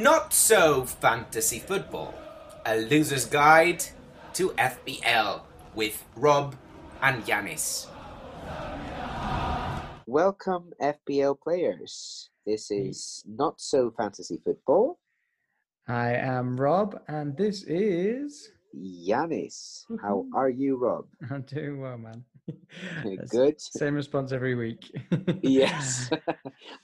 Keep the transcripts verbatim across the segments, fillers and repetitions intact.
Not So Fantasy Football, a loser's guide to F B L with Rob and Yanis. Welcome F B L players, this is Not So Fantasy Football. I am Rob and this is... Yanis. How are you, Rob? I'm doing well, man. Good. Same response every week. Yes.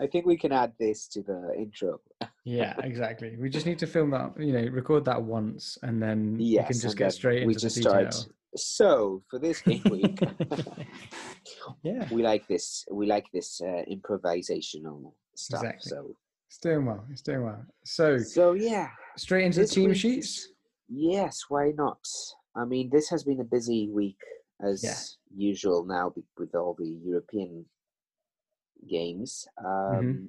I think we can add this to the intro. Yeah, exactly. We just need to film that, you know, record that once and then yes, we can just get straight into we just the detail. Start. So for this week, yeah, we like this. We like this uh, improvisational stuff. Exactly. So it's doing well. It's doing well. So so yeah, straight into the team sheets. Yes, why not? I mean, this has been a busy week as yeah. usual now with all the European games. Um, mm-hmm.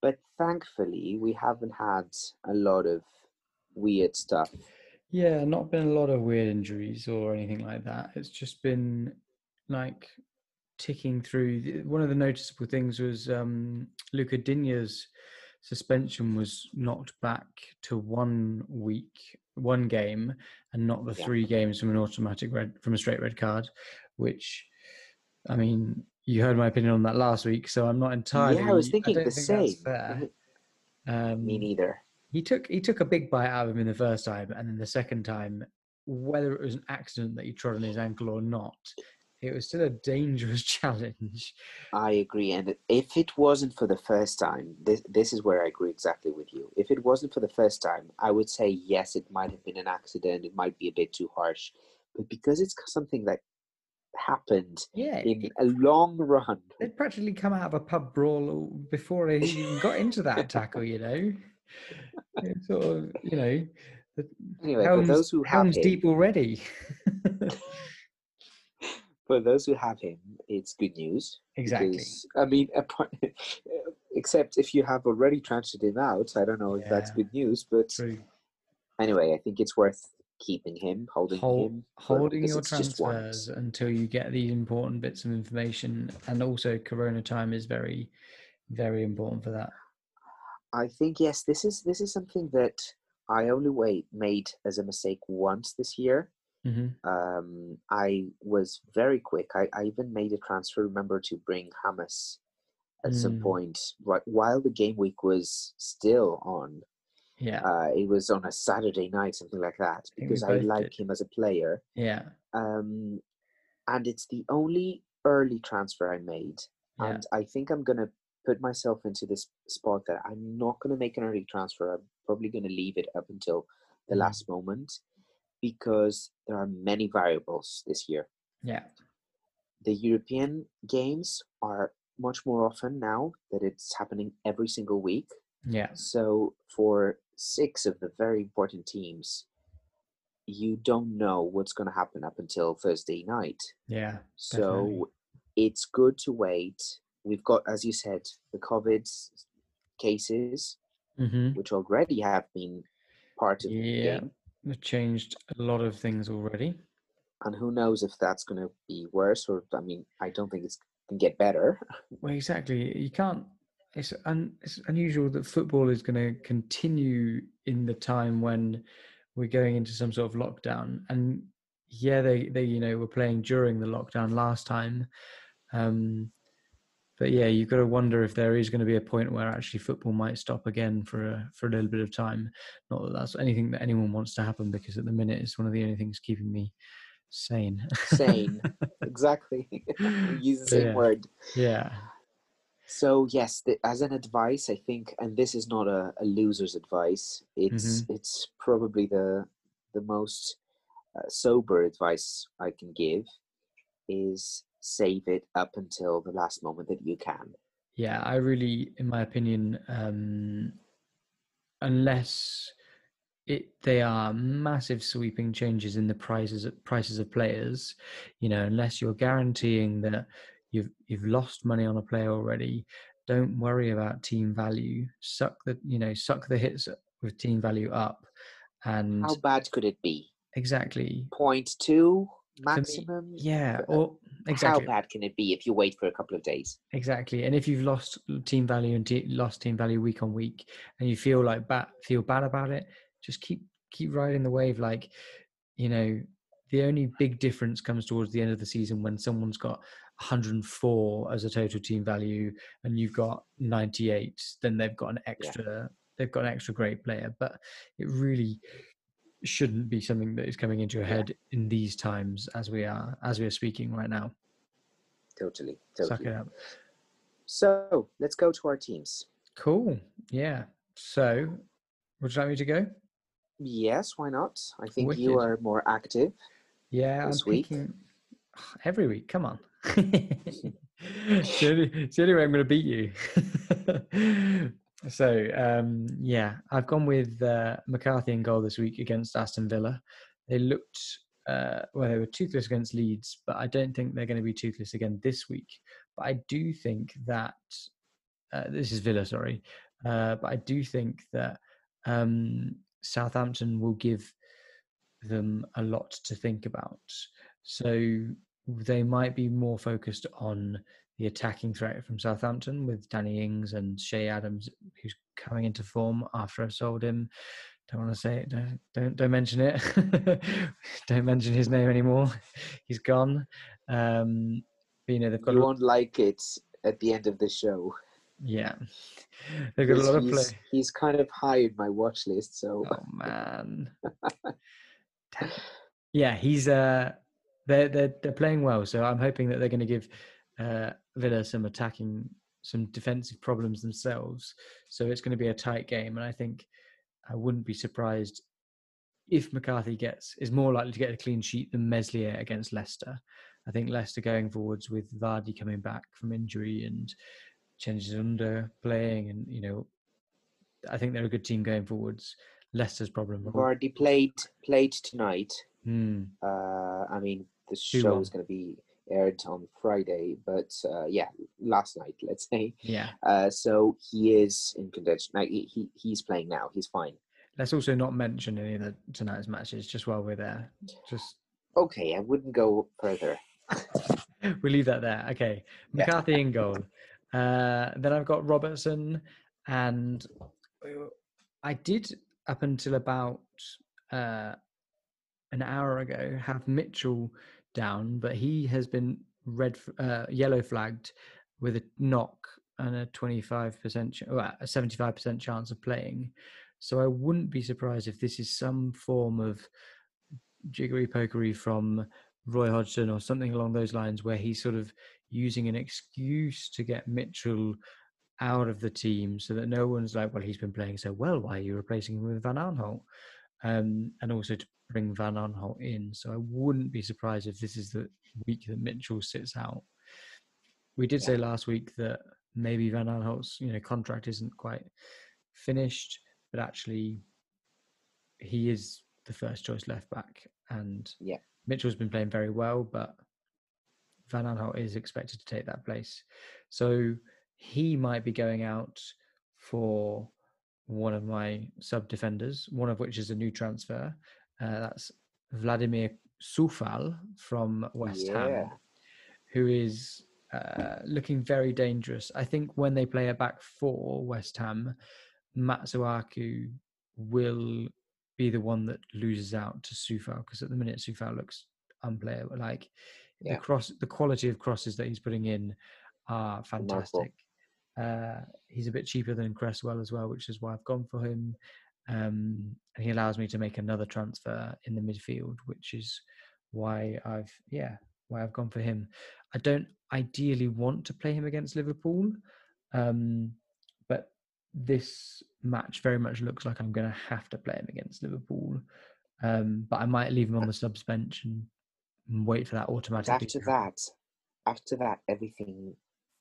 But thankfully, we haven't had a lot of weird stuff. Yeah, not been a lot of weird injuries or anything like that. It's just been like ticking through. One of the noticeable things was um, Luca Dinha's suspension was knocked back to one week. One game and not the yeah. three games from an automatic red from a straight red card, which I mean you heard my opinion on that last week, so I'm not entirely. Yeah, I was thinking I the think same. That's fair. Um, Me neither. He took he took a big bite out of him in the first time, and then the second time, whether it was an accident that he trod on his ankle or not, it was still a dangerous challenge. I agree, and if it wasn't for the first time, this this is where I agree exactly with you. If it wasn't for the first time, I would say, yes, it might have been an accident. It might be a bit too harsh. But because it's something that happened yeah, in it, a long run. They'd practically come out of a pub brawl before they even got into that tackle, you know. It's sort of, you know, anyway, helms, for those who have helms deep already. For those who have him, it's good news. Exactly. Because, I mean, apart, except if you have already transferred him out, I don't know yeah. if that's good news. But True. Anyway, I think it's worth keeping him, holding Hold, him. Holding your transfers until you get the important bits of information. And also, Corona time is very, very important for that. I think, yes, this is this is something that I only wait, made as a mistake once this year. Mm-hmm. Um, I was very quick. I, I even made a transfer, remember, to bring Hamas at mm. some point, right, while the game week was still on. Yeah, uh, it was on a Saturday night, something like that, because I, I like did. him as a player. Yeah, um, and it's the only early transfer I made, yeah. and I think I'm gonna put myself into this spot that I'm not gonna make an early transfer. I'm probably gonna leave it up until the mm. last moment. Because there are many variables this year. Yeah. The European games are much more often now that it's happening every single week. Yeah. So for six of the very important teams, you don't know what's going to happen up until Thursday night. Yeah. So definitely. It's good to wait. We've got, as you said, the COVID cases, mm-hmm. which already have been part of yeah. the game. They've changed a lot of things already. And who knows if that's going to be worse or, I mean, I don't think it's going to get better. Well, exactly. You can't, it's, un, it's unusual that football is going to continue in the time when we're going into some sort of lockdown. And yeah, they, they you know, were playing during the lockdown last time. Um, but yeah, you've got to wonder if there is going to be a point where actually football might stop again for a, for a little bit of time. Not that that's anything that anyone wants to happen, because at the minute it's one of the only things keeping me sane. Sane, exactly. Use the same yeah. word. Yeah. So yes, the, as an advice, I think, and this is not a, a loser's advice. It's mm-hmm. it's probably the the most uh, sober advice I can give is. Save it up until the last moment that you can. Yeah, I really, in my opinion, um, unless it they are massive sweeping changes in the prices prices of players, you know, unless you're guaranteeing that you've you've lost money on a player already, don't worry about team value. Suck the you know suck the hits with team value up. And how bad could it be? Exactly. Point two. maximum. Me, yeah, or exactly. How bad can it be if you wait for a couple of days? Exactly, and if you've lost team value and te- lost team value week on week, and you feel like bat feel bad about it, just keep keep riding the wave. Like, you know, the only big difference comes towards the end of the season when someone's got one hundred four as a total team value and you've got ninety-eight. Then they've got an extra. Yeah. They've got an extra great player, but it really shouldn't be something that is coming into your head yeah. in these times as we are as we are speaking right now. Totally, totally. Suck it up. So let's go to our teams. Cool. Yeah. So would you like me to go? Yes. Why not? I think Wicked. You are more active. Yeah. This I'm week. Thinking, every week. Come on. So anyway, I'm going to beat you. So, um, yeah, I've gone with uh, McCarthy in goal this week against Aston Villa. They looked, uh, well, they were toothless against Leeds, but I don't think they're going to be toothless again this week. But I do think that, uh, this is Villa, sorry, uh, but I do think that um, Southampton will give them a lot to think about. So they might be more focused on the attacking threat from Southampton with Danny Ings and Shay Adams, who's coming into form after I've sold him. Don't want to say it. Don't don't, don't mention it. Don't mention his name anymore. He's gone. Um, but, you know, they've got. You won't like it at the end of the show. Yeah, they've got a lot of play. He's kind of high in my watch list. So. Oh man. Yeah, he's uh, they're they're they're playing well. So I'm hoping that they're going to give. Uh, Villa some attacking, some defensive problems themselves. So it's going to be a tight game, and I think I wouldn't be surprised if McCarthy gets is more likely to get a clean sheet than Meslier against Leicester. I think Leicester going forwards with Vardy coming back from injury and Chenizunde playing, and you know, I think they're a good team going forwards. Leicester's problem. Vardy played played tonight. Mm. Uh, I mean, the show is going to be aired on Friday, but uh, yeah, last night, let's say. Yeah. Uh, so he is in contention. Like, he, he he's playing now. He's fine. Let's also not mention any of the tonight's matches, just while we're there. Just okay. I wouldn't go further. We'll leave that there. Okay. McCarthy yeah. in goal. Uh, then I've got Robertson, and I did up until about uh, an hour ago have Mitchell down, but he has been red uh, yellow flagged with a knock and a twenty-five percent ch- well, a seventy-five percent chance of playing. So I wouldn't be surprised if this is some form of jiggery pokery from Roy Hodgson or something along those lines, where he's sort of using an excuse to get Mitchell out of the team so that no one's like, well, he's been playing so well, why are you replacing him with Van Aanholt? Um, and also to bring Van Aanholt in. So I wouldn't be surprised if this is the week that Mitchell sits out. We did yeah. say last week that maybe Van Aanholt's, you know, contract isn't quite finished, but actually he is the first choice left back. And yeah. Mitchell's been playing very well, but Van Aanholt is expected to take that place. So he might be going out for one of my sub defenders, one of which is a new transfer. Uh, that's Vladimir Sufal from West yeah. Ham, who is uh, looking very dangerous. I think when they play a back four, West Ham, Matsuaku will be the one that loses out to Sufal, because at the minute Sufal looks unplayable. Like yeah. the cross, the quality of crosses that he's putting in are fantastic. Uh, he's a bit cheaper than Cresswell as well, which is why I've gone for him. Um, and he allows me to make another transfer in the midfield, which is why I've yeah why I've gone for him. I don't ideally want to play him against Liverpool, um, but this match very much looks like I'm going to have to play him against Liverpool. Um, but I might leave him on the subs bench and wait for that automatic. After that, after that, everything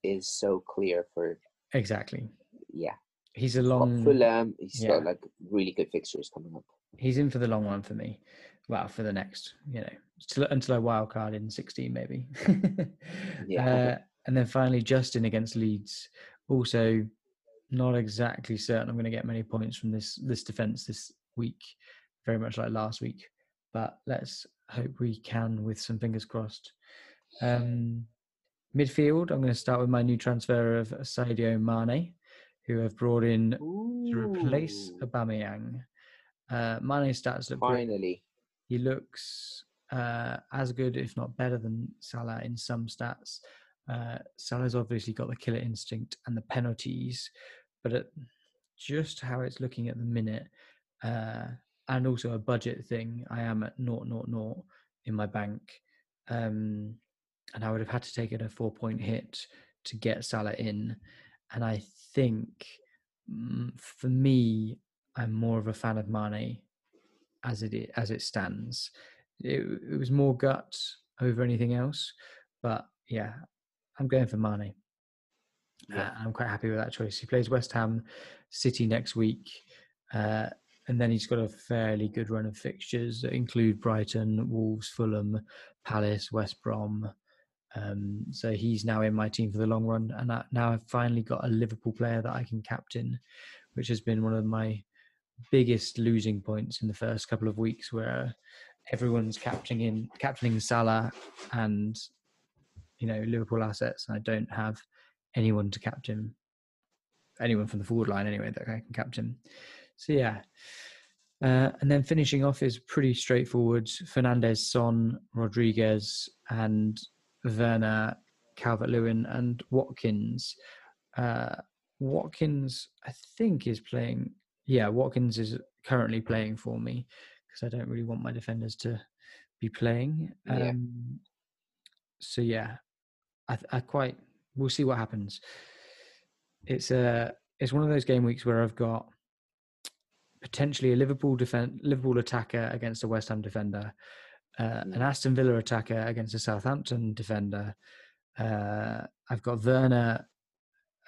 is so clear for exactly. Yeah. He's a long Fulham. He's yeah. got like really good fixtures coming up. He's in for the long run for me. Well, for the next, you know, till, until I wild card in sixteen maybe. yeah. Uh, and then finally, Justin against Leeds. Also, not exactly certain I'm going to get many points from this this defense this week. Very much like last week, but let's hope we can with some fingers crossed. Um, midfield, I'm going to start with my new transfer of Sadio Mane, who have brought in Ooh. to replace Aubameyang. Uh, Mane's stats look Finally. Good. He looks uh, as good, if not better, than Salah in some stats. Uh, Salah's obviously got the killer instinct and the penalties, but at just how it's looking at the minute, uh, and also a budget thing, I am at naught, naught, naught in my bank. Um, and I would have had to take it a four-point hit to get Salah in. And I think, mm, for me, I'm more of a fan of Mane as it as it stands. It, it was more gut over anything else, but yeah, I'm going for Mane. Yeah. Uh, I'm quite happy with that choice. He plays West Ham, City next week, uh, and then he's got a fairly good run of fixtures that include Brighton, Wolves, Fulham, Palace, West Brom. Um, so he's now in my team for the long run, and I, now I've finally got a Liverpool player that I can captain, which has been one of my biggest losing points in the first couple of weeks, where everyone's captaining in captaining Salah and, you know, Liverpool assets, and I don't have anyone to captain, anyone from the forward line anyway that I can captain. So yeah, uh, and then finishing off is pretty straightforward: Fernandez, Son, Rodriguez, and Werner, Calvert-Lewin, and Watkins. Uh, Watkins, I think, is playing. Yeah, Watkins is currently playing for me because I don't really want my defenders to be playing. Um, yeah. So yeah, I, I quite. We'll see what happens. It's a. It's one of those game weeks where I've got potentially a Liverpool defend, Liverpool attacker against a West Ham defender. Uh, an Aston Villa attacker against a Southampton defender. Uh, I've got Werner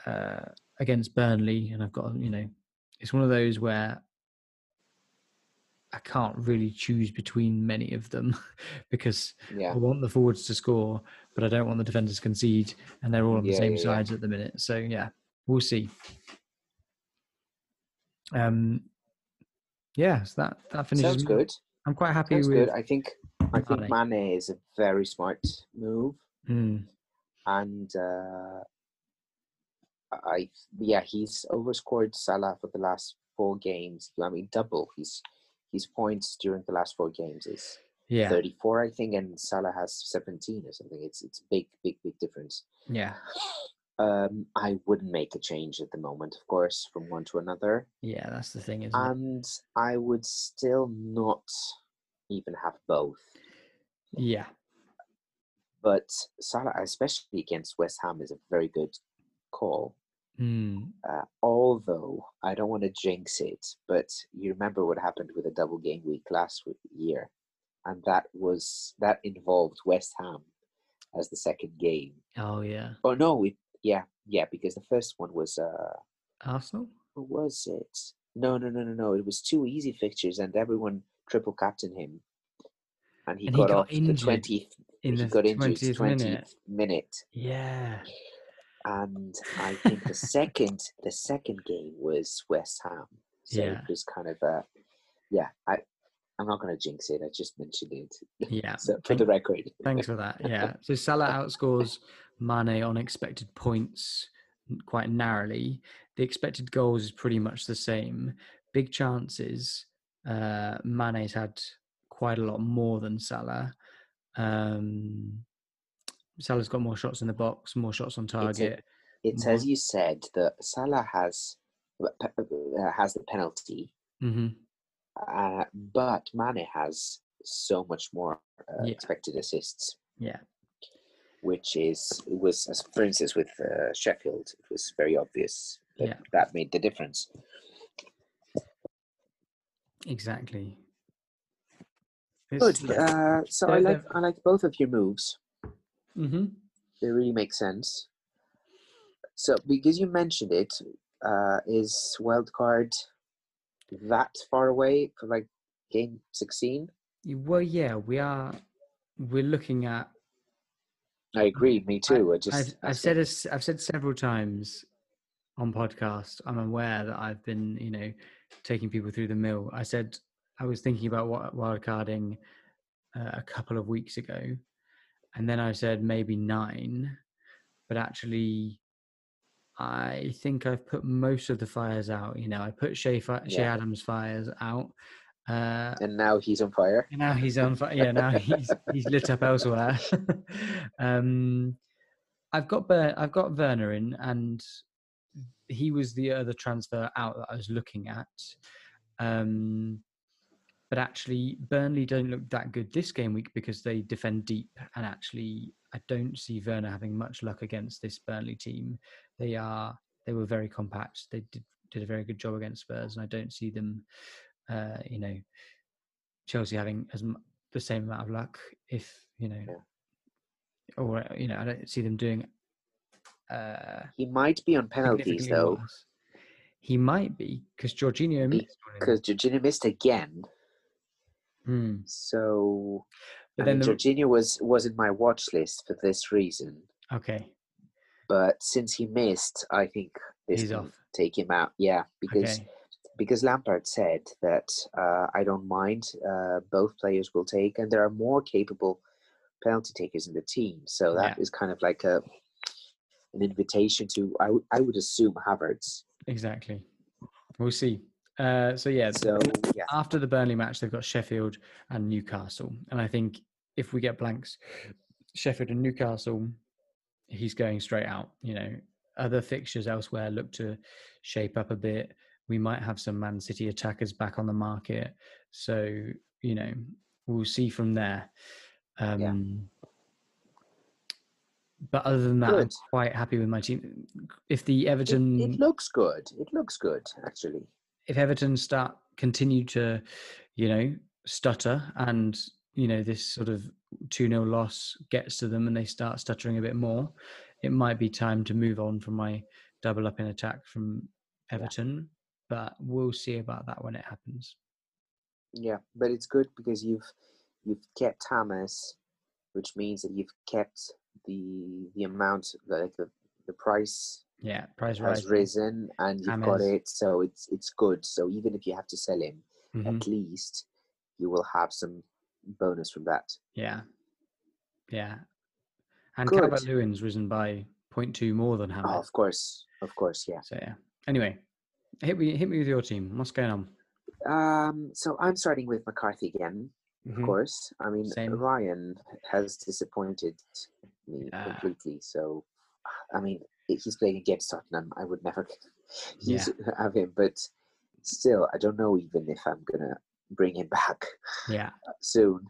uh, against Burnley, and I've got, you know, it's one of those where I can't really choose between many of them because yeah. I want the forwards to score, but I don't want the defenders to concede, and they're all on the yeah, same yeah, sides yeah. at the minute. So, yeah, we'll see. Um, yeah, so that, that finishes. Sounds good. I'm quite happy Sounds with... Good. I think... I think Mane is a very smart move, mm. and uh, I yeah he's overscored Salah for the last four games. I mean, double his his points during the last four games is yeah. thirty-four, I think, and Salah has seventeen or something. It's it's big, big, big difference. Yeah, um, I wouldn't make a change at the moment, of course, from one to another. Yeah, that's the thing, isn't it? And I would still not even have both. Yeah. But Salah, especially against West Ham, is a very good call. Mm. Uh, although, I don't want to jinx it, but you remember what happened with a double game week last year. And that was that involved West Ham as the second game. Oh, yeah. Oh, no. It, yeah, yeah, because the first one was... Uh, Arsenal? What was it? No, no, no, no, no. It was two easy fixtures and everyone... triple captain him, and he and got, got off the twentieth. In he the got injured twentieth minute. Yeah, and I think the second, the second game was West Ham. So yeah. it was kind of a, yeah. I, I'm not going to jinx it. I just mentioned it. Yeah, so, for the record. Thanks for that. Yeah. So Salah outscores Mane on expected points quite narrowly. The expected goals is pretty much the same. Big chances. Uh, Mane's had quite a lot more than Salah. Um, Salah's got more shots in the box, more shots on target. It's, a, it's as you said, that Salah has has the penalty, mm-hmm. uh, but Mane has so much more uh, yeah. expected assists. Yeah, which is was for instance with uh, Sheffield, it was very obvious that yeah. that made the difference. Exactly. It's, Good. Uh, so I like I like both of your moves. Mm-hmm. They really make sense. So because you mentioned it, uh, is wildcard that far away for like game sixteen? Well, yeah, we are. We're looking at. I agree. Me too. I, I just. I've, I've said. A, I've said several times on podcast. I'm aware that I've been, you know, taking people through the mill. I said I was thinking about wildcarding uh, a couple of weeks ago, and then I said maybe nine, but actually I think I've put most of the fires out. You know, I put Shay, fi- yeah. Shay Adams' fires out. Uh, and now he's on fire. And now he's on fire. Yeah, now he's he's lit up elsewhere. um, I've got Ber- I've got Werner in, and he was the other transfer out that I was looking at. Um, but actually, Burnley don't look that good this game week because they defend deep, and actually, I don't see Werner having much luck against this Burnley team. They are they were very compact. They did did a very good job against Spurs, and I don't see them. Uh, you know, Chelsea having as m- the same amount of luck, if you know, yeah. or you know, I don't see them doing. Uh, he might be on penalties though. Worse. He might be because Jorginho missed. Because Jorginho missed again. Mm. So, but then I mean, the... Jorginho was was in my watch list for this reason. Okay. But since he missed, I think this He's off. Take him out. Yeah, because. Okay. Because Lampard said that uh, I don't mind, uh, both players will take, and there are more capable penalty takers in the team. So that yeah. is kind of like a an invitation to, I, w- I would assume, Havertz. Exactly. We'll see. Uh, so, yeah, so, yeah, after the Burnley match, they've got Sheffield and Newcastle. And I think if we get blanks, Sheffield and Newcastle, he's going straight out. You know, other fixtures elsewhere look to shape up a bit. We might have some Man City attackers back on the market. So, you know, we'll see from there. Um, yeah. But other than that, good. I'm quite happy with my team. If the Everton... It, it looks good. It looks good, actually. If Everton start, continue to, you know, stutter and, you know, this sort of two nil loss gets to them and they start stuttering a bit more, it might be time to move on from my double up in attack from Everton. Yeah. But we'll see about that when it happens. Yeah, but it's good because you've you've kept Hamas, which means that you've kept the the amount, like the, the price. Yeah, price has rising. risen, and you've Hamas. got it, so it's it's good. So even if you have to sell him, mm-hmm. at least you will have some bonus from that. Yeah, yeah, and Calvert-Lewin's risen by zero point two more than Hamas. Oh, of course, of course, yeah. So yeah. Anyway. Hit me, hit me with your team. What's going on? Um, so I'm starting with McCarthy again, mm-hmm. of course. I mean, Same. Ryan has disappointed me yeah. completely. So, I mean, he's playing against Tottenham. I would never yeah. have him. But still, I don't know even if I'm going to bring him back yeah. soon.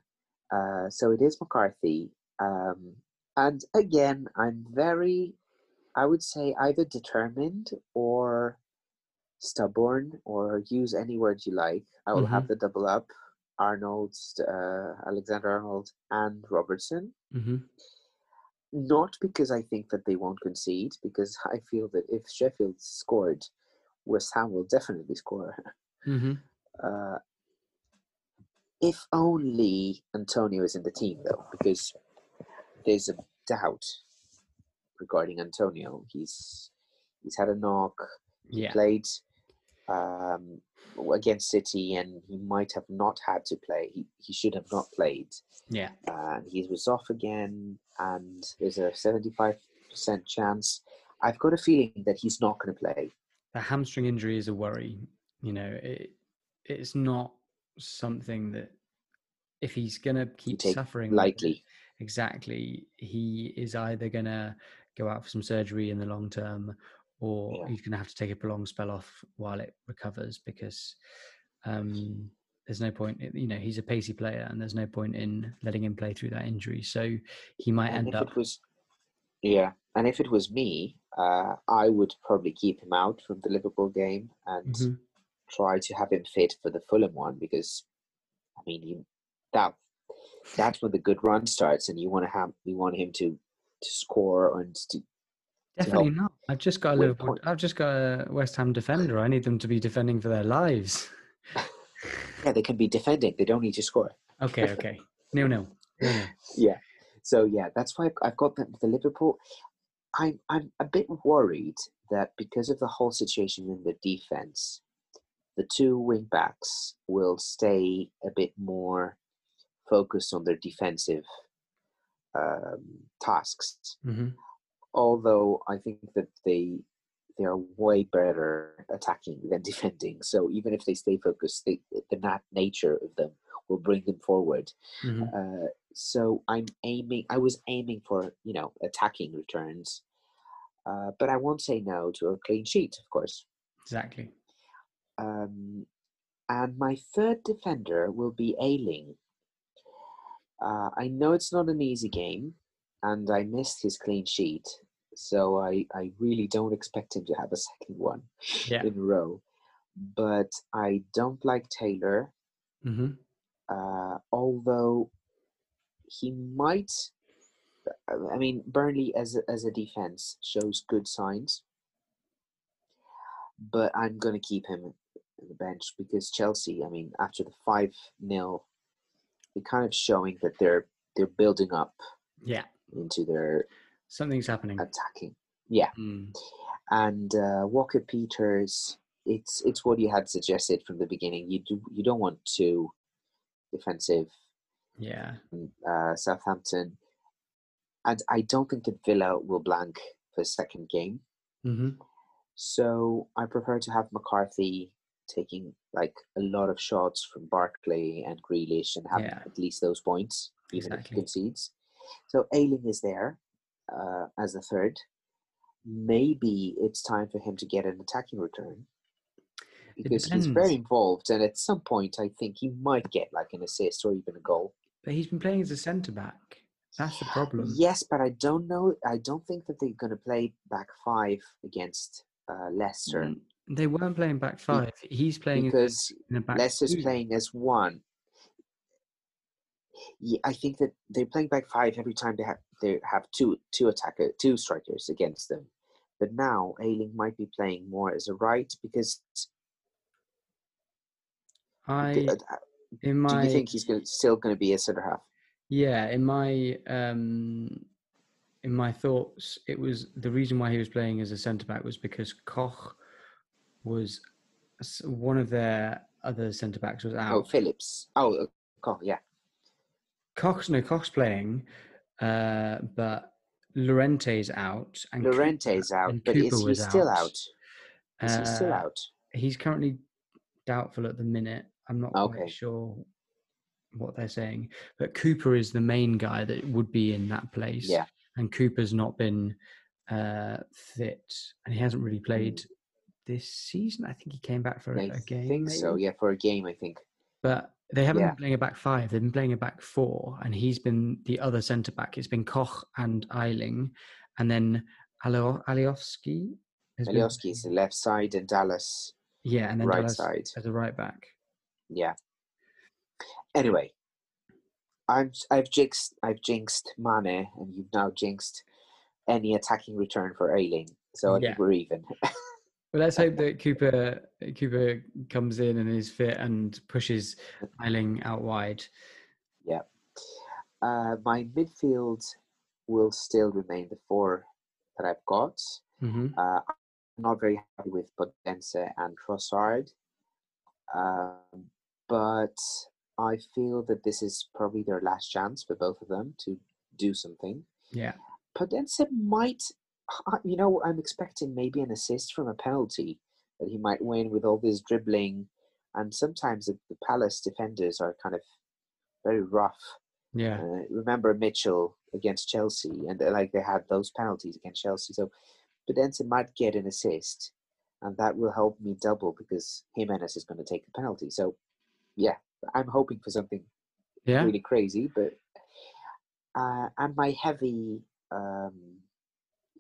Uh, so it is McCarthy. Um, and again, I'm very, I would say, either determined or... stubborn, or use any word you like. I will mm-hmm. have the double up Arnold, uh, Alexander Arnold and Robertson, mm-hmm. not because I think that they won't concede, because I feel that if Sheffield scored, West Ham will definitely score. Mm-hmm. Uh, if only Antonio is in the team though, because there's a doubt regarding Antonio. He's he's had a knock. He yeah. played um, against City, and he might have not had to play. He he should have not played. Yeah, and uh, he was off again. And there's a seventy-five percent chance. I've got a feeling that he's not going to play. The hamstring injury is a worry. You know, it it's not something that if he's going to keep suffering lightly, exactly, he is either going to go out for some surgery in the long term. Or yeah. he's going to have to take a prolonged spell off while it recovers, because um, there's no point. You know, he's a pacey player, and there's no point in letting him play through that injury. So he might and end up. Was, yeah, and if it was me, uh, I would probably keep him out from the Liverpool game and mm-hmm. try to have him fit for the Fulham one, because I mean, he, that that's when the good run starts, and you want to have you want him to, to score and to. Definitely not. I've just got a Liverpool, I've just got a West Ham defender. I need them to be defending for their lives. Yeah, they can be defending. They don't need to score. Okay, okay. No, no. no, no. Yeah. So yeah, that's why I've got the, the Liverpool. I'm I'm a bit worried that because of the whole situation in the defense, the two wing backs will stay a bit more focused on their defensive um, tasks. Mm-hmm. Although I think that they they are way better attacking than defending. So even if they stay focused, they, the nat- nature of them will bring them forward. Mm-hmm. Uh, so I'm aiming. I was aiming for you know attacking returns, uh, but I won't say no to a clean sheet, of course. Exactly. Um, and my third defender will be Ayling. Uh, I know it's not an easy game, and I missed his clean sheet, so I, I really don't expect him to have a second one yeah. in a row. But I don't like Taylor, mm-hmm. uh, although he might... I mean, Burnley as a, as a defence shows good signs, but I'm going to keep him on the bench because Chelsea, I mean, after the five nil, they're kind of showing that they're they're building up yeah. into their... Something's happening. Attacking. Yeah. Mm. And uh, Walker Peters, it's it's what you had suggested from the beginning. You do, you don't want too defensive. Yeah. Uh, Southampton. And I don't think that Villa will blank for a second game. Mm-hmm. So I prefer to have McCarthy taking like a lot of shots from Barkley and Grealish and have yeah. at least those points, even exactly. if he concedes. So Ayling is there. Uh, as a third, maybe it's time for him to get an attacking return because he's very involved, and at some point I think he might get like an assist or even a goal. But he's been playing as a centre-back. That's the problem. Yes, but I don't know. I don't think that they're going to play back five against uh, Leicester. Mm, they weren't playing back five. He, he's playing because in a back Leicester's two. Playing as one. Yeah, I think that they're playing back five every time they have they have two two attacker two strikers against them, but now Ayling might be playing more as a right because I do, in my, do you think he's gonna, still going to be a centre half? Yeah, in my um, in my thoughts, it was the reason why he was playing as a centre back was because Koch was one of their other centre backs was out. Oh, Phillips. Oh, Koch. Yeah. Koch, no, Koch's playing, uh, but Llorente's out. And Llorente's Cooper, out, and but Cooper is he still out? out? Is uh, he still out? He's currently doubtful at the minute. I'm not okay. quite sure what they're saying. But Cooper is the main guy that would be in that place. Yeah. And Cooper's not been uh, fit, and he hasn't really played this season. I think he came back for a, a game. I think maybe? so, yeah, for a game, I think. But... They haven't yeah. been playing a back five. They've been playing a back four, and he's been the other centre back. It's been Koch and Ayling, and then Alio- Alioski. Alioski is the left side, and Dallas. Yeah, and then right Dallas side as a right back. Yeah. Anyway, I'm I've jinxed I've jinxed Mane, and you've now jinxed any attacking return for Ayling. So I yeah. think we're even. Well, let's hope that Cooper Cooper comes in and is fit and pushes Ayling out wide. Yeah. Uh, my midfield will still remain the four that I've got. Mm-hmm. Uh, I'm not very happy with Podence and Trossard. Um, but I feel that this is probably their last chance for both of them to do something. Yeah. Podence might... You know, I'm expecting maybe an assist from a penalty that he might win with all this dribbling. And sometimes the, the Palace defenders are kind of very rough. Yeah. Uh, remember Mitchell against Chelsea, and like they had those penalties against Chelsea. So Podence might get an assist, and that will help me double because Jimenez is going to take the penalty. So, yeah, I'm hoping for something yeah. really crazy. But uh, and my heavy... Um,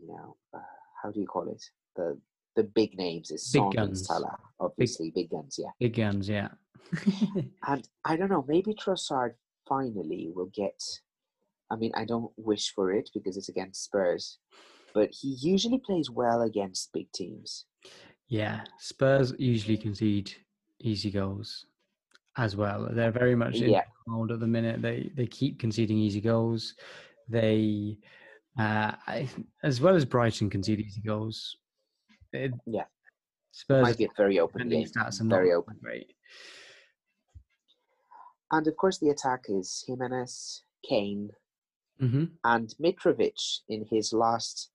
You know, uh, how do you call it? The the big names is Son and Salah, obviously. Big, big guns, yeah. Big guns, yeah. And I don't know, maybe Trossard finally will get... I mean, I don't wish for it because it's against Spurs, but he usually plays well against big teams. Yeah, Spurs usually concede easy goals as well. They're very much in yeah. hold at the minute. They, they keep conceding easy goals. They... Uh, I, as well as Brighton concede easy goals. It, yeah, Spurs might get very open. Stats are very open. Great. And of course, the attack is Jimenez, Kane, mm-hmm. and Mitrovic in his last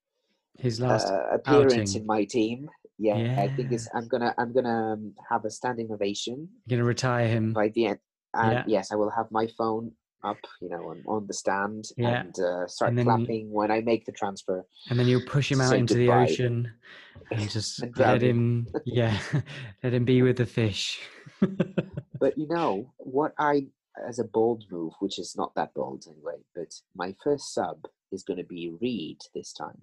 his last uh, appearance outing. In my team. Yeah, yeah. I think it's, I'm gonna I'm gonna have a standing ovation. You're gonna retire him by the end. And yeah. Yes, I will have my phone up, you know, on, on the stand yeah. and uh, start and clapping you, when I make the transfer. And then you'll push him out into goodbye. The ocean and just and let him, yeah, let him be with the fish. But you know what, I as a bold move, which is not that bold anyway, but my first sub is going to be Reed this time.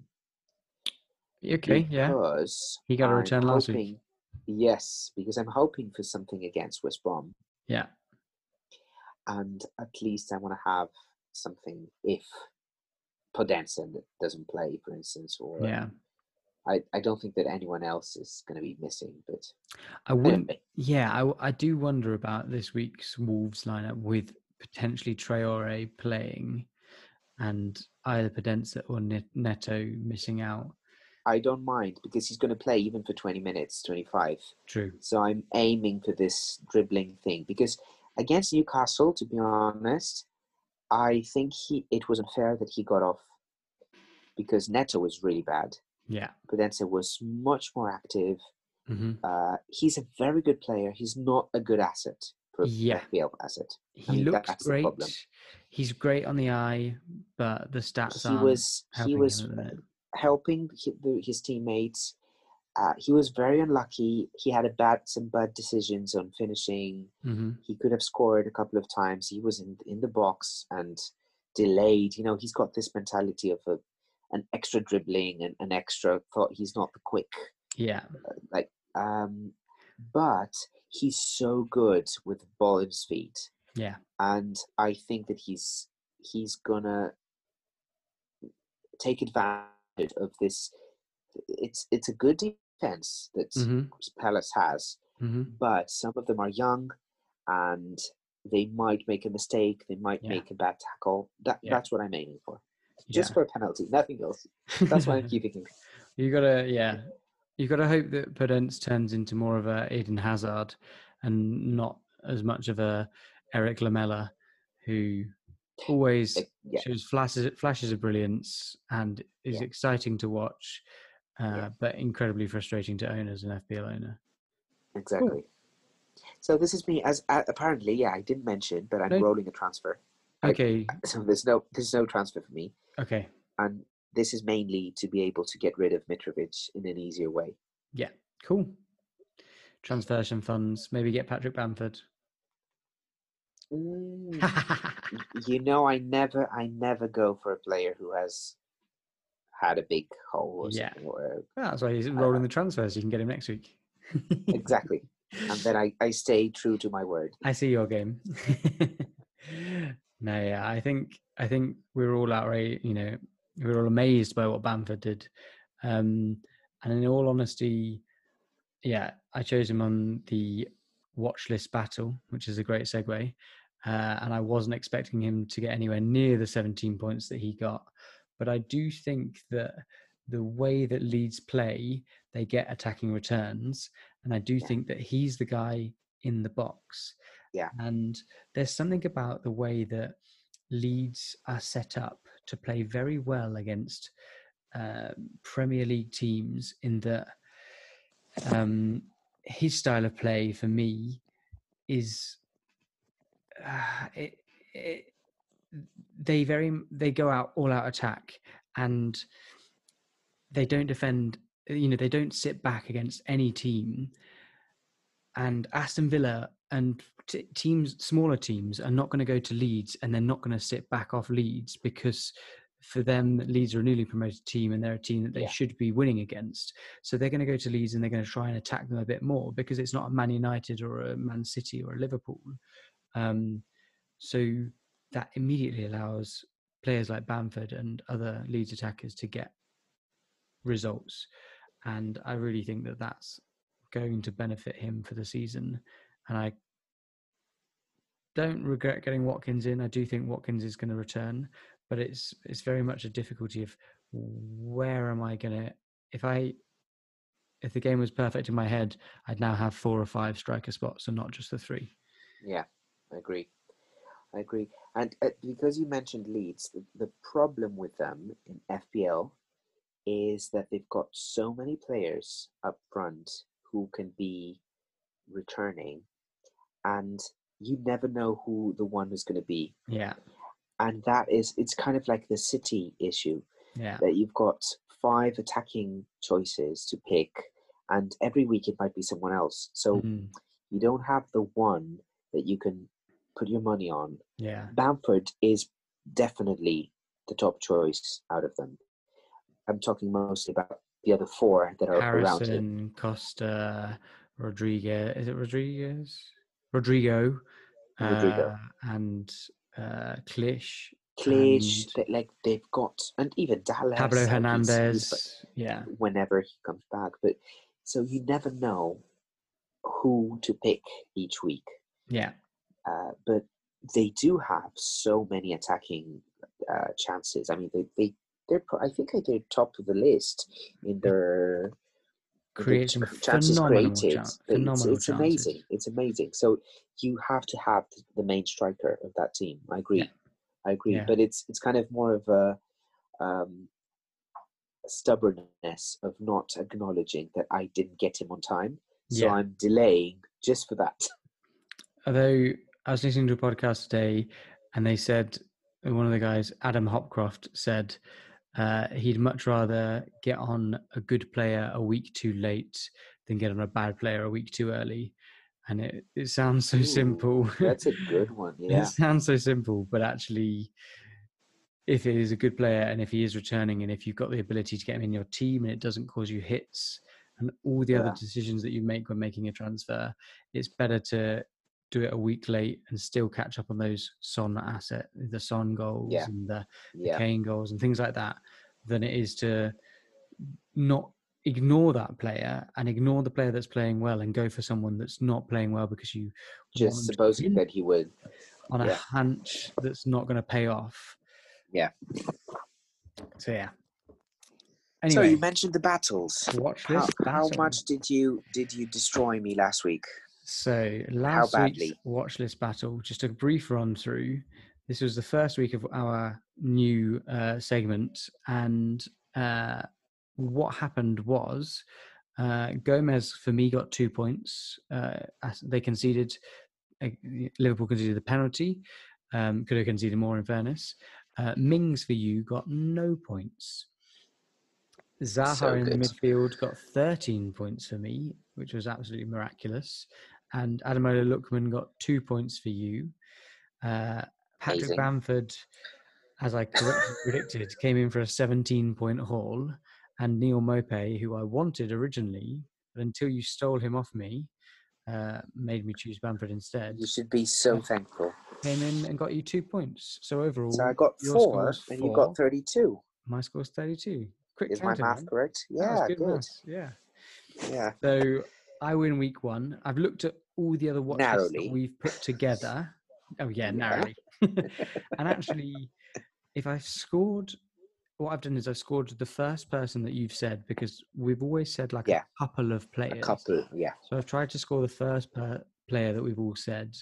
Okay, yeah. Because he got a return I'm last hoping, week. Yes, because I'm hoping for something against West Brom. Yeah. And at least I want to have something if Podence doesn't play, for instance. Or yeah. I, I don't think that anyone else is going to be missing. But I wouldn't. Anyway. Yeah, I, I do wonder about this week's Wolves lineup with potentially Traore playing and either Podence or Neto missing out. I don't mind because he's going to play even for twenty minutes, twenty-five. True. So I'm aiming for this dribbling thing because. Against Newcastle, to be honest, I think he it was unfair that he got off because Neto was really bad. Yeah. Podence was much more active. Mm-hmm. Uh, he's a very good player. He's not a good asset for a yeah. F P L asset. He I mean, looks great. He's great on the eye, but the stats he aren't was, helping He was him helping his teammates. Uh, he was very unlucky. He had a bad, some bad decisions on finishing. Mm-hmm. He could have scored a couple of times. He was in, in the box and delayed. You know, he's got this mentality of a, an extra dribbling and an extra thought. He's not the quick. Yeah. Uh, like, um, but he's so good with the ball at his feet. Yeah. And I think that he's he's gonna take advantage of this. It's it's a good defense that mm-hmm. Palace has, mm-hmm. but some of them are young, and they might make a mistake. They might yeah. make a bad tackle. That yeah. that's what I'm aiming for, just yeah. for a penalty, nothing else. That's why I'm keeping him. You gotta yeah, you gotta hope that Podence turns into more of a Eden Hazard, and not as much of a Eric Lamela, who always yeah. shows flashes flashes of brilliance and is yeah. exciting to watch. Uh, yeah. But incredibly frustrating to own as an F P L owner. Exactly. Cool. So this is me. As uh, apparently, yeah, I didn't mention, but I'm no. rolling a transfer. Okay. I, so there's no there's no transfer for me. Okay. And this is mainly to be able to get rid of Mitrovic in an easier way. Yeah. Cool. Transversion funds. Maybe get Patrick Bamford. Mm. You know, I never, I never go for a player who has. Had a big hole or yeah. something. Or, yeah, that's why he's rolling uh, the transfers. You can get him next week. Exactly. And then I, I stay true to my word. I see your game. No, yeah, I think I think we were all outraged, you know, we were all amazed by what Bamford did. Um, and in all honesty, yeah, I chose him on the watch list battle, which is a great segue. Uh, and I wasn't expecting him to get anywhere near the seventeen points that he got. But I do think that the way that Leeds play, they get attacking returns. And I do yeah. think that he's the guy in the box. Yeah. And there's something about the way that Leeds are set up to play very well against uh, Premier League teams in that um, his style of play, for me, is... Uh, it, it, They very they go out all out attack and they don't defend. You know, they don't sit back against any team. And Aston Villa and t- teams, smaller teams, are not going to go to Leeds and they're not going to sit back off Leeds because for them, Leeds are a newly promoted team and they're a team that they yeah. should be winning against. So they're going to go to Leeds and they're going to try and attack them a bit more because it's not a Man United or a Man City or a Liverpool. Um, so. That immediately allows players like Bamford and other Leeds attackers to get results. And I really think that that's going to benefit him for the season. And I don't regret getting Watkins in. I do think Watkins is going to return, but it's it's very much a difficulty of where am I going to... If I if the game was perfect in my head, I'd now have four or five striker spots and not just the three. Yeah, I agree. I agree. And uh, because you mentioned Leeds, the, the problem with them in F P L is that they've got so many players up front who can be returning, and you never know who the one is going to be. Yeah. And that is, it's kind of like the City issue. Yeah. That you've got five attacking choices to pick, and every week it might be someone else. So mm-hmm. you don't have the one that you can put your money on. Yeah. Bamford is definitely the top choice out of them. I'm talking mostly about the other four that are Harrison, around him. Costa, Rodriguez. Is it Rodriguez? Rodrigo. Rodrigo. Uh, and uh, Klisch. Klisch. And they, like, they've got... And even Dallas. Pablo Hernandez. He's, yeah. Whenever he comes back. But so you never know who to pick each week. Yeah. Uh, but they do have so many attacking uh, chances. I mean, they... they They're, I think they're top of the list in their creating chances phenomenal created. Chance, phenomenal it's it's chances. amazing. It's amazing. So you have to have the main striker of that team. I agree. Yeah. I agree. Yeah. But it's it's kind of more of a um, stubbornness of not acknowledging that I didn't get him on time. So yeah. I'm delaying just for that. Although I was listening to a podcast today, and they said one of the guys, Adam Hopcroft, said. Uh, he'd much rather get on a good player a week too late than get on a bad player a week too early. And it, it sounds so Ooh, simple. That's a good one, yeah. It sounds so simple, but actually, if it is a good player and if he is returning and if you've got the ability to get him in your team and it doesn't cause you hits and all the yeah. other decisions that you make when making a transfer, it's better to do it a week late and still catch up on those Son asset, the Son goals yeah. and the, the yeah. Kane goals and things like that, than it is to not ignore that player and ignore the player that's playing well and go for someone that's not playing well because you just supposing that he would on yeah. a hunch that's not going to pay off. Yeah. So yeah. Anyway, so you mentioned the battles. Watch this. How, battle. how much did you did you destroy me last week? So last week's watchlist battle, just a brief run through. This was the first week of our new uh, segment, and uh, what happened was uh, Gomez for me got two points. Uh, they conceded. Uh, Liverpool conceded the penalty. Um, could have conceded more, in fairness. Uh, Mings for you got no points. Zaha so in the midfield got thirteen points for me, which was absolutely miraculous. And Ademola Lookman got two points for you. Uh, Patrick Amazing. Bamford, as I predicted, came in for a seventeen-point haul. And Neil Maupay, who I wanted originally, but until you stole him off me, uh, made me choose Bamford instead. You should be so thankful. Came in and got you two points. So overall, so I got four, and four. You got thirty-two. My score's thirty-two. Quick Is my math correct? Yeah, good. good. Yeah. Yeah. So I win week one. I've looked at all the other watchlists that we've put together. Oh yeah, narrowly. Yeah. And actually, if I've scored, what I've done is I've scored the first person that you've said, because we've always said like yeah. a couple of players. A couple, yeah. So I've tried to score the first per- player that we've all said.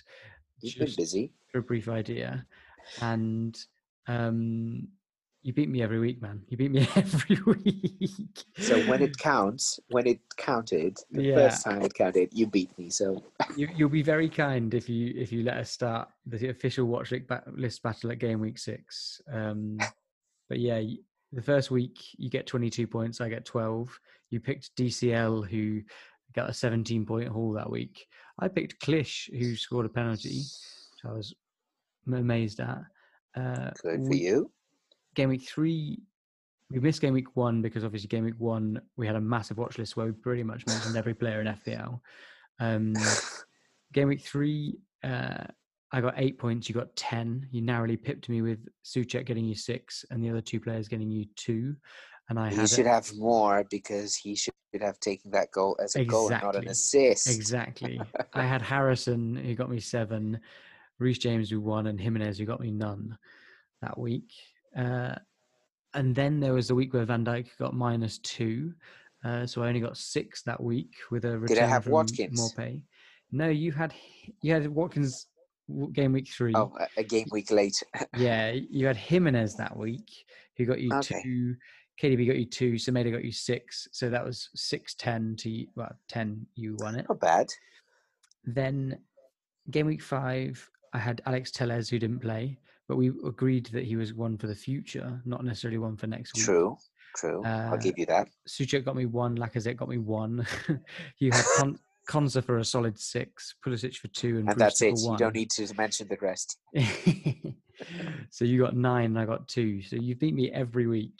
You've been busy. For a brief idea, and um, you beat me every week, man. You beat me every week. So when it counts, when it counted, the yeah. first time it counted, you beat me. So you, you'll be very kind if you if you let us start the official watch list battle at game week six. Um, but yeah, the first week you get twenty-two points, I get twelve. You picked D C L, who got a seventeen-point haul that week. I picked Klisch, who scored a penalty, which I was amazed at. Uh, Good for we- you. Game week three, we missed game week one because obviously game week one, we had a massive watch list where we pretty much mentioned every player in F P L. Um, game week three, uh, I got eight points. You got ten. You narrowly pipped me with Suchet getting you six and the other two players getting you two. And I he had should it. have more because he should have taken that goal as a exactly. goal and not an assist. Exactly. I had Harrison, who got me seven, Reece James, who won, and Jimenez, who got me none that week. Uh, and then there was the week where Van Dijk got minus two, uh, so I only got six that week with a return. Did I have Watkins? Maupay. No, you had you had Watkins game week three. Oh, a game week late. Yeah, you had Jimenez that week, who got you okay. two. K D B got you two. Semedo got you six. So that was six ten to well ten. You won it. Not bad. Then game week five, I had Alex Tellez, who didn't play, but we agreed that he was one for the future, not necessarily one for next week. True. True. Uh, I'll give you that. Suchet got me one. Lacazette got me one. You had Con- Konza for a solid six, Pulisic for two, and, and that's it. One. You don't need to mention the rest. So you got nine, and I got two. So you beat me every week,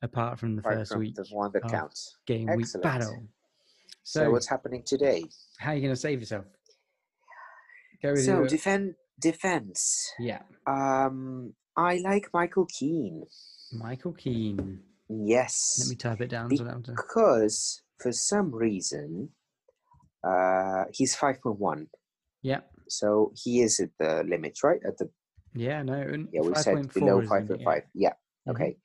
apart from the apart first from week. The one that counts. Game Excellent. Week battle. So, so what's happening today? How are you going to save yourself? Go with so your... defend defense. Yeah. Um, I like Michael Keane. Michael Keane. Yes. Let me type it down. Because so for some reason, uh, he's five point one. Yeah. So he is at the limit, right? At the yeah, no. Yeah, we said below five point five. Yeah. yeah. Okay.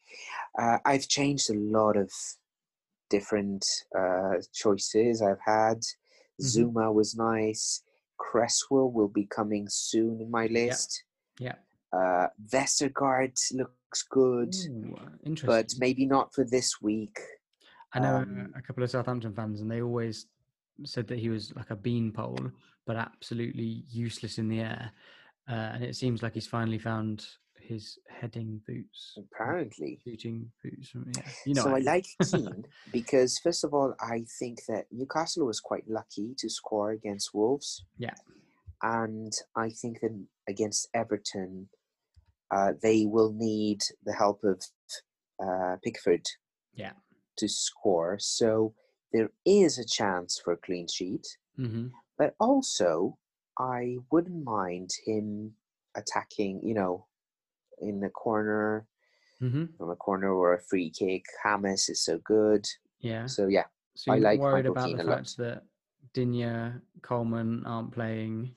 Uh, I've changed a lot of different uh, choices I've had. Mm-hmm. Zuma was nice. Cresswell will be coming soon in my list. Yeah. yeah. Uh, Vestergaard looks good. Ooh, interesting. But maybe not for this week. I know um, a couple of Southampton fans, and they always said that he was like a beanpole, but absolutely useless in the air. Uh, and it seems like he's finally found his heading boots. Apparently. Shooting boots. Yeah. You know so I, I like Keane because, first of all, I think that Newcastle was quite lucky to score against Wolves. Yeah. And I think that against Everton, uh, they will need the help of uh, Pickford yeah. to score. So there is a chance for a clean sheet. Mm-hmm. But also, I wouldn't mind him attacking, you know, in the corner, mm-hmm. from a corner or a free kick. Hamas is so good. Yeah. So, yeah. So you're I like worried Michael about Keane the fact that Dinya, Coleman aren't playing.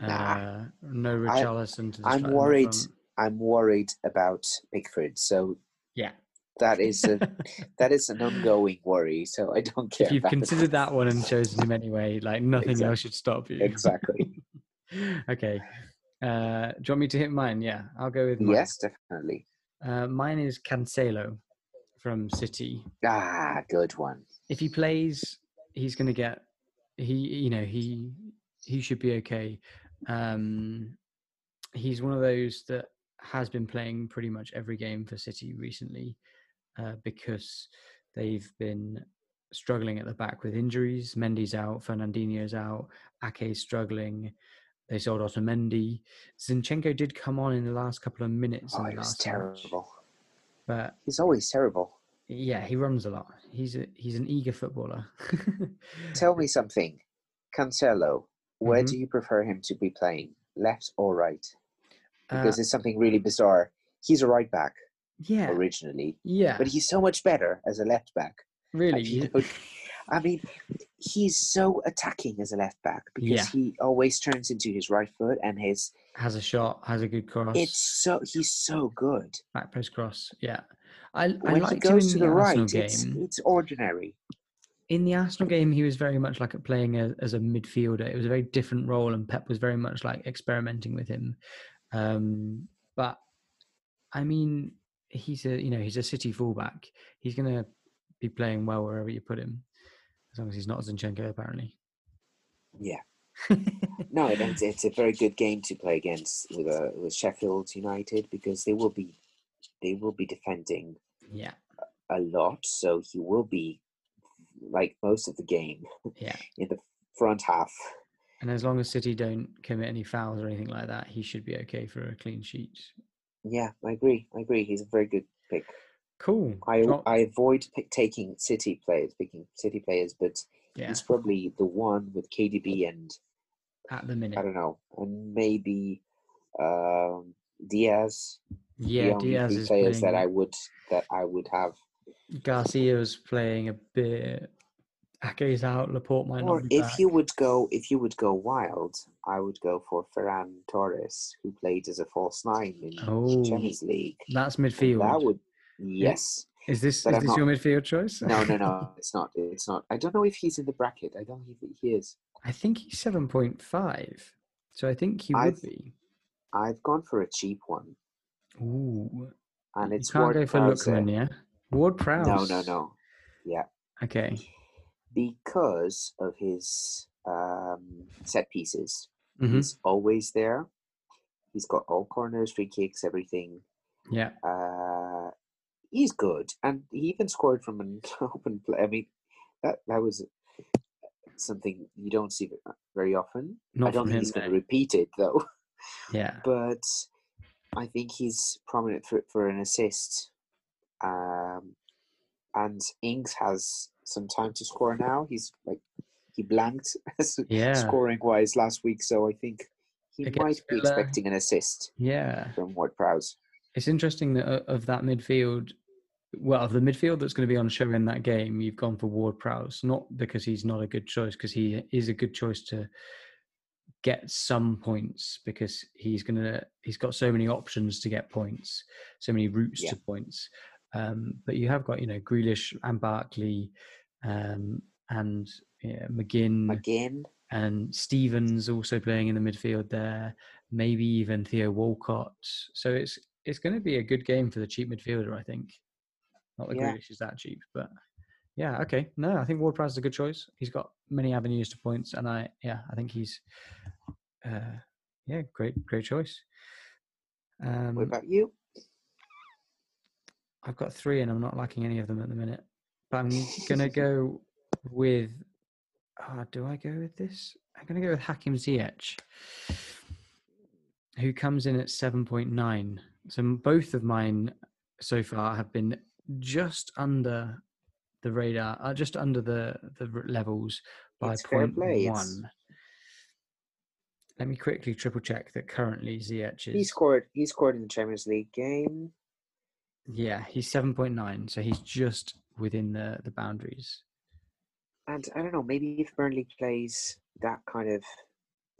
Uh, nah. No Richarlison to the I'm worried. I'm worried about Pickford. So, yeah. That is a that is an ongoing worry, so I don't care. If you've considered that one and chosen him anyway, like nothing exactly. else should stop you. Exactly. Okay. Uh, do you want me to hit mine? Yeah, I'll go with mine. Yes, definitely. Uh, mine is Cancelo from City. Ah, good one. If he plays, he's going to get. He, you know, he he should be okay. Um, he's one of those that has been playing pretty much every game for City recently. Uh, because they've been struggling at the back with injuries. Mendy's out, Fernandinho's out, Ake's struggling. They sold Otamendi. Zinchenko did come on in the last couple of minutes. Oh, in the he last was terrible. Match. But he's always terrible. Yeah, he runs a lot. He's a, he's an eager footballer. Tell me something. Cancelo, where mm-hmm. do you prefer him to be playing? Left or right? Because uh, it's something really bizarre. He's a right back. Yeah. Originally. Yeah. But he's so much better as a left back. Really? You know, I mean, he's so attacking as a left back because yeah. he always turns into his right foot and his has a shot, has a good cross. It's so he's so good. Back post cross. Yeah. I, when I he goes to the, the right, it's, it's ordinary. In the Arsenal game, he was very much like playing a, as a midfielder. It was a very different role, and Pep was very much like experimenting with him. Um, but I mean. He's a, you know, he's a City fullback. He's going to be playing well wherever you put him, as long as he's not Zinchenko, apparently. Yeah. No, it's, it's a very good game to play against with uh, with Sheffield United because they will be they will be defending yeah. a lot. So he will be like most of the game yeah. in the front half. And as long as City don't commit any fouls or anything like that, he should be okay for a clean sheet. Yeah, I agree. I agree. He's a very good pick. Cool. I oh. I avoid pick, taking City players, picking City players, but yeah. he's probably the one with K D B and at the minute. I don't know, and maybe um, Diaz. Yeah, the Diaz is players playing. that I would that I would have. Garcia is playing a bit. Ake's out. Laporte might or not be Or if back. you would go, if you would go wild, I would go for Ferran Torres, who played as a false nine in oh, Champions League. That's midfield. That would yes. Is this but is I'm this not, your midfield choice? No, no, no. It's not. It's not. I don't know if he's in the bracket. I don't think he is. I think he's seven point five. So I think he I've, would be. I've gone for a cheap one. Ooh. And it's you can't Ward go for Lookman, yeah? Ward-Prowse. No, no, no. Yeah. Okay. Because of his um, set pieces. Mm-hmm. He's always there. He's got all corners, free kicks, everything. Yeah. Uh, he's good. And he even scored from an open play. I mean, that, that was something you don't see very often. Not I don't think him, he's going to repeat it, though. Yeah. But I think he's prominent for, for an assist. Um, and Ings has some time to score now. He's like, he blanked yeah. scoring-wise last week, so I think he Against might be Villa. expecting an assist yeah. from Ward-Prowse. It's interesting that of that midfield, well, of the midfield that's going to be on show in that game, you've gone for Ward-Prowse, not because he's not a good choice, because he is a good choice to get some points, because he's going to he's got so many options to get points, so many routes yeah. to points. Um, but you have got, you know, Grealish and Barkley um, and yeah, McGinn, McGinn and Stevens also playing in the midfield there, maybe even Theo Walcott. So it's it's going to be a good game for the cheap midfielder, I think. Not that yeah. Grealish is that cheap, but yeah, okay. No, I think Ward-Prowse is a good choice. He's got many avenues to points, and I yeah, I think he's uh, yeah, great great choice. Um, what about you? I've got three, and I'm not liking any of them at the minute. But I'm gonna go with. Oh, do I go with this? I'm gonna go with Hakim Ziyech, who comes in at seven point nine. So both of mine so far have been just under the radar, uh, just under the the levels by it's point one. Let me quickly triple check that currently Ziyech is. He scored. He scored in the Champions League game. Yeah, he's seven point nine, so he's just within the, the boundaries. And I don't know, maybe if Burnley plays that kind of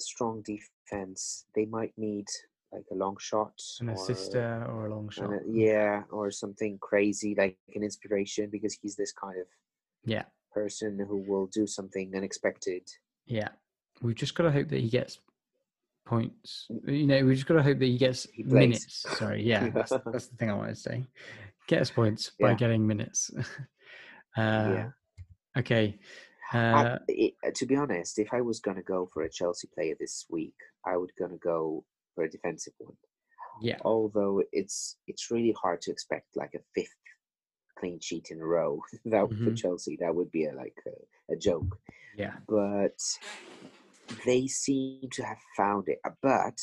strong defence, they might need like a long shot. An assister or a long shot. A, yeah, or something crazy, like an inspiration, because he's this kind of yeah person who will do something unexpected. Yeah, we've just got to hope that he gets points. You know, we just got to hope that he gets he minutes. Sorry, yeah, that's, that's the thing I wanted to say. Get us points yeah. by getting minutes. uh, yeah. Okay. Uh, I, it, to be honest, if I was going to go for a Chelsea player this week, I would going to go for a defensive one. Yeah. Although it's it's really hard to expect like a fifth clean sheet in a row that mm-hmm. for Chelsea. That would be a, like a, a joke. Yeah. But they seem to have found it. But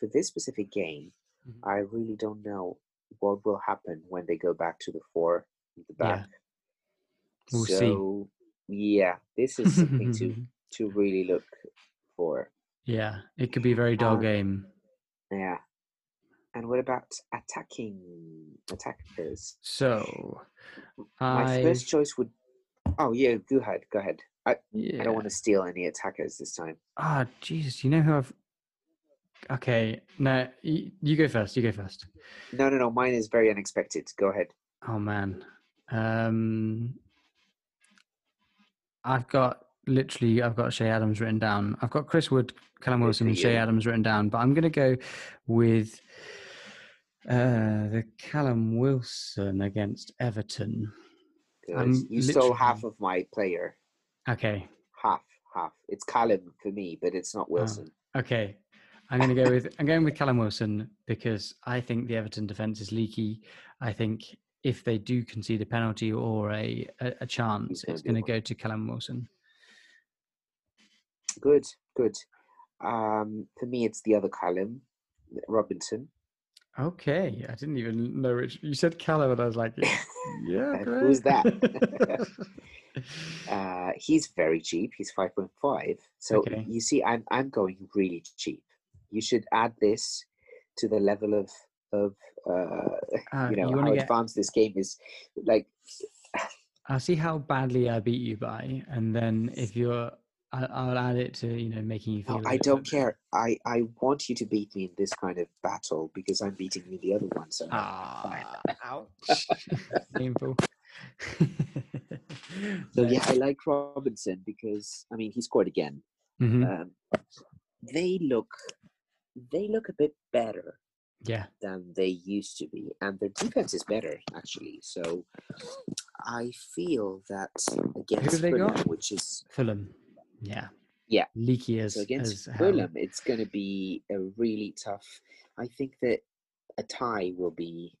for this specific game, mm-hmm. I really don't know what will happen when they go back to the four at the back. Yeah. We'll so, see. Yeah, this is something to, to really look for. Yeah, it could be a very dull um, game. Yeah. And what about attacking attackers? So, my I... first choice would... Oh, yeah, go ahead, go ahead. I, yeah. I don't want to steal any attackers this time. Ah, oh, Jesus. You know who I've... Okay. No, you, you go first. You go first. No, no, no. Mine is very unexpected. Go ahead. Oh, man. Um, I've got... Literally, I've got Shay Adams written down. I've got Chris Wood, Callum Wilson, and Shay Adams written down. But I'm going to go with uh, the Callum Wilson against Everton. You literally... stole half of my player. Okay. Half, half. It's Callum for me, but it's not Wilson. Oh, okay. I'm going to go with I'm going with Callum Wilson because I think the Everton defence is leaky. I think if they do concede a penalty or a, a, a chance, it's going to go to Callum Wilson. Good, good. Um, for me, it's the other Callum, Robinson. Okay, I didn't even know which. You said Callum, and I was like, yeah, great. Who's that? Uh, he's very cheap. He's five point five. So okay. You see, I'm I'm going really cheap. You should add this to the level of of uh, uh, you know you how get... advanced this game is. Like, I'll see how badly I beat you by, and then if you're, I, I'll add it to you know making you feel. No, I don't care. I I want you to beat me in this kind of battle because I'm beating you the other one. So ah, oh, ouch, painful. So yeah, I like Robinson because I mean he scored again. Mm-hmm. Um, they look they look a bit better yeah. than they used to be. And their defense is better, actually. So I feel that against Fulham, which is... Fulham, yeah. Yeah. Leaky as... So against as Fulham, how... it's going to be a really tough... I think that a tie will be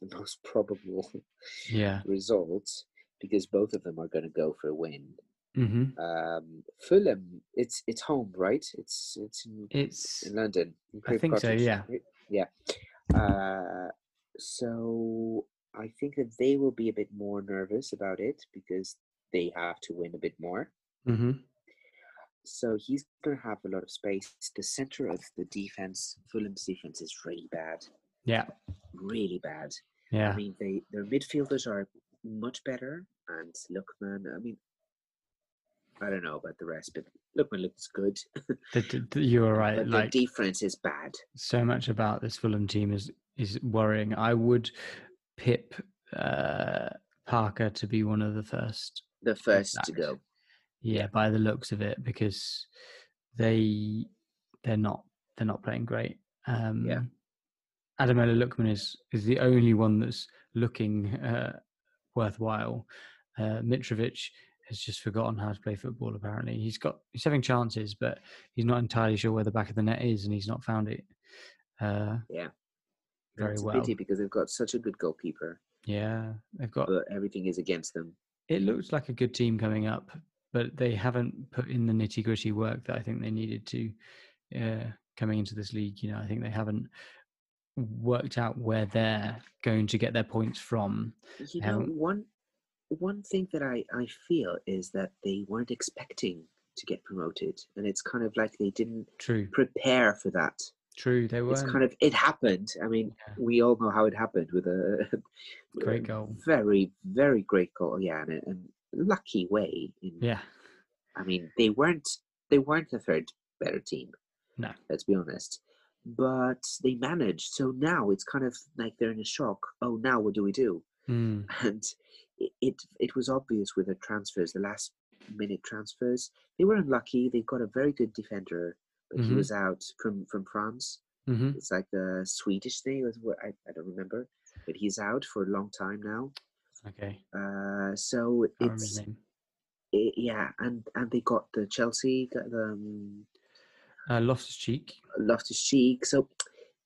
the most probable yeah. result, because both of them are going to go for a win. Mm-hmm. Um, Fulham, it's it's home, right? It's it's in, it's, in London. In I think Cottage. so. Yeah, yeah. Uh, so I think that they will be a bit more nervous about it because they have to win a bit more. Mm-hmm. So he's going to have a lot of space. The center of the defense, Fulham's defense, is really bad. Yeah, really bad. Yeah, I mean they their midfielders are much better, and Lookman. I mean. I don't know about the rest, but Lookman looks good. the, the, you were right. But like, the defense is bad. So much about this Fulham team is is worrying. I would pip uh, Parker to be one of the first. The first to go. Yeah, by the looks of it, because they they're not they're not playing great. Um, yeah. Ademola Lookman is is the only one that's looking uh, worthwhile. Uh, Mitrovic has just forgotten how to play football, apparently. He's got he's having chances, but he's not entirely sure where the back of the net is, and he's not found it uh, yeah. very well. It's a pity because they've got such a good goalkeeper. Yeah, they've got... But everything is against them. It looks like a good team coming up, but they haven't put in the nitty-gritty work that I think they needed to uh, coming into this league. You know, I think they haven't worked out where they're going to get their points from. You know, one... One thing that I, I feel is that they weren't expecting to get promoted, and it's kind of like they didn't True. prepare for that. True, they were. It's kind of it happened. I mean, yeah. we all know how it happened with a great goal, very very great goal. Yeah, and a, and lucky way. In, yeah, I mean they weren't they weren't the third better team. No, let's be honest. But they managed. So now it's kind of like they're in a shock. Oh, now what do we do? Mm. And it, it it was obvious with the transfers, the last minute transfers. They were unlucky. They got a very good defender, but mm-hmm. he was out from from France. Mm-hmm. It's like the Swedish thing. I I don't remember, but he's out for a long time now. Okay. Uh, so it's it, yeah, and and they got the Chelsea got the um, uh, Loftus-Cheek. Loftus-Cheek. So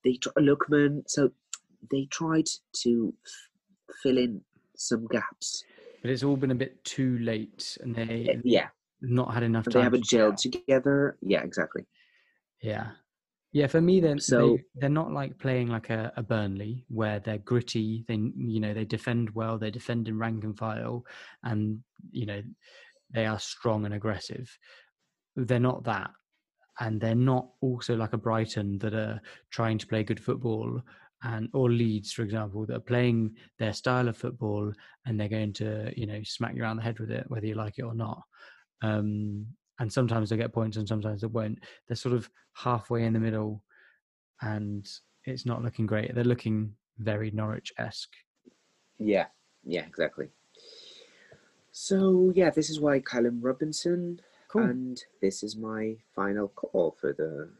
they Lookman. So they tried to fill in some gaps, but it's all been a bit too late, and they yeah not had enough time. They haven't gelled together. Yeah, exactly. Yeah, yeah. For me, then so they, they're not like playing like a, a Burnley where they're gritty. They you know they defend well. They defend in rank and file, and you know they are strong and aggressive. They're not that, and they're not also like a Brighton that are trying to play good football. And or Leeds, for example, that are playing their style of football, and they're going to, you know, smack you around the head with it, whether you like it or not. Um, and sometimes they get points, and sometimes they won't. They're sort of halfway in the middle, and it's not looking great. They're looking very Norwich-esque. Yeah, yeah, exactly. So yeah, this is why Callum Robinson, cool. and this is my final call for the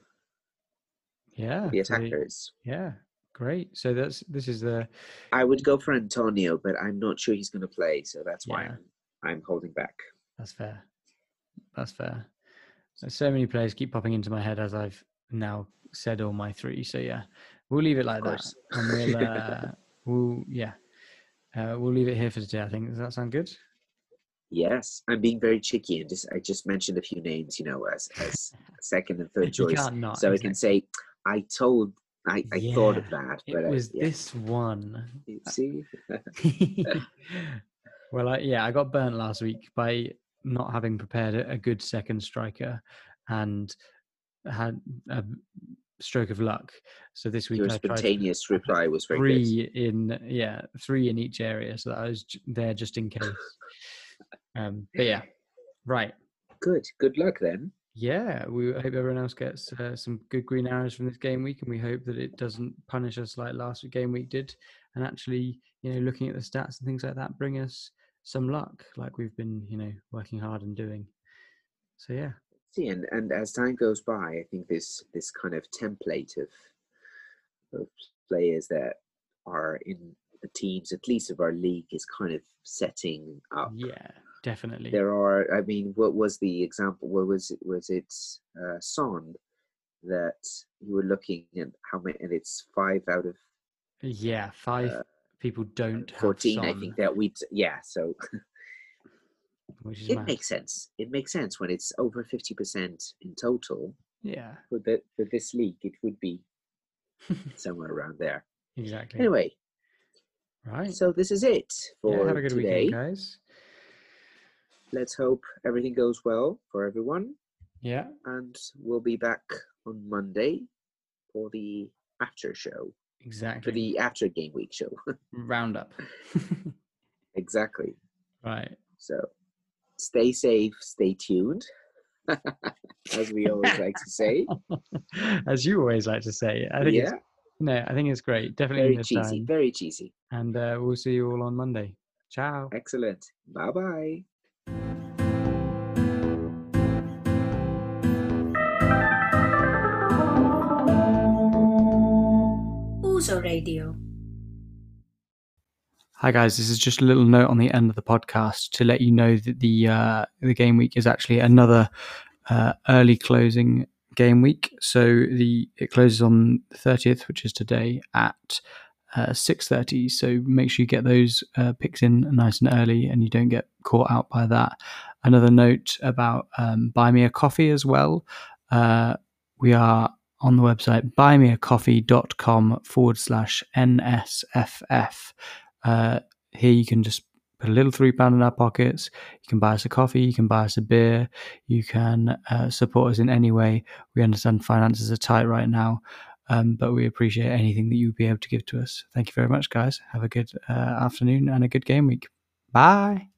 yeah the attackers. The, yeah. Great. So that's this is the. I would go for Antonio, but I'm not sure he's going to play, so that's yeah. why I'm, I'm holding back. That's fair. That's fair. So many players keep popping into my head as I've now said all my three. So yeah, we'll leave it like that, and we'll uh, we'll yeah, uh, we'll leave it here for today. I think does that sound good? Yes, I'm being very cheeky, and just I just mentioned a few names, you know, as as second and third choice, not, so exactly. I can say I told. I, I yeah, thought of that. But it was I, yeah. this one. See? well, I, yeah, I got burnt last week by not having prepared a, a good second striker and had a stroke of luck. So this week Your I spontaneous tried to, reply was very three good. In, yeah, three in each area. So that I was j- there just in case. um, but yeah, right. Good. Good luck then. Yeah, we hope everyone else gets uh, some good green arrows from this game week, and we hope that it doesn't punish us like last game week did. And actually, you know, looking at the stats and things like that, bring us some luck, like we've been, you know, working hard and doing. So yeah, see, and, and as time goes by, I think this this kind of template of of players that are in the teams, at least of our league, is kind of setting up. Yeah, definitely. There are, I mean, what was the example? What was it? Was it uh, Son that you were looking at how many? And it's five out of yeah, five uh, people don't fourteen. Have Son. I think that we yeah. So Which is it mad. makes sense. It makes sense when it's over fifty percent in total. Yeah, for the for this league, it would be somewhere around there. Exactly. Anyway. Right. So this is it for yeah, have a good today. Weekend, guys. Let's hope everything goes well for everyone. Yeah. And we'll be back on Monday for the after show. Exactly. For the after game week show. Roundup. Exactly. Right. So stay safe, stay tuned. As we always like to say. As you always like to say. I think yeah. It's No, I think it's great. Definitely very cheesy, time. very cheesy. And uh, we'll see you all on Monday. Ciao. Excellent. Bye-bye. Uzo Radio. Hi guys, this is just a little note on the end of the podcast to let you know that the uh, the game week is actually another uh, early closing game week, so the it closes on the thirtieth, which is today, at uh, six thirty, so make sure you get those uh, picks in nice and early and you don't get caught out by that. Another note about um, Buy Me a Coffee as well. Uh, we are on the website buymeacoffee.com forward slash NSFF. Uh, here you can just put a little three pound in our pockets. You can buy us a coffee. You can buy us a beer. You can uh, support us in any way. We understand finances are tight right now, um, but we appreciate anything that you'll be able to give to us. Thank you very much, guys. Have a good uh, afternoon and a good game week. Bye.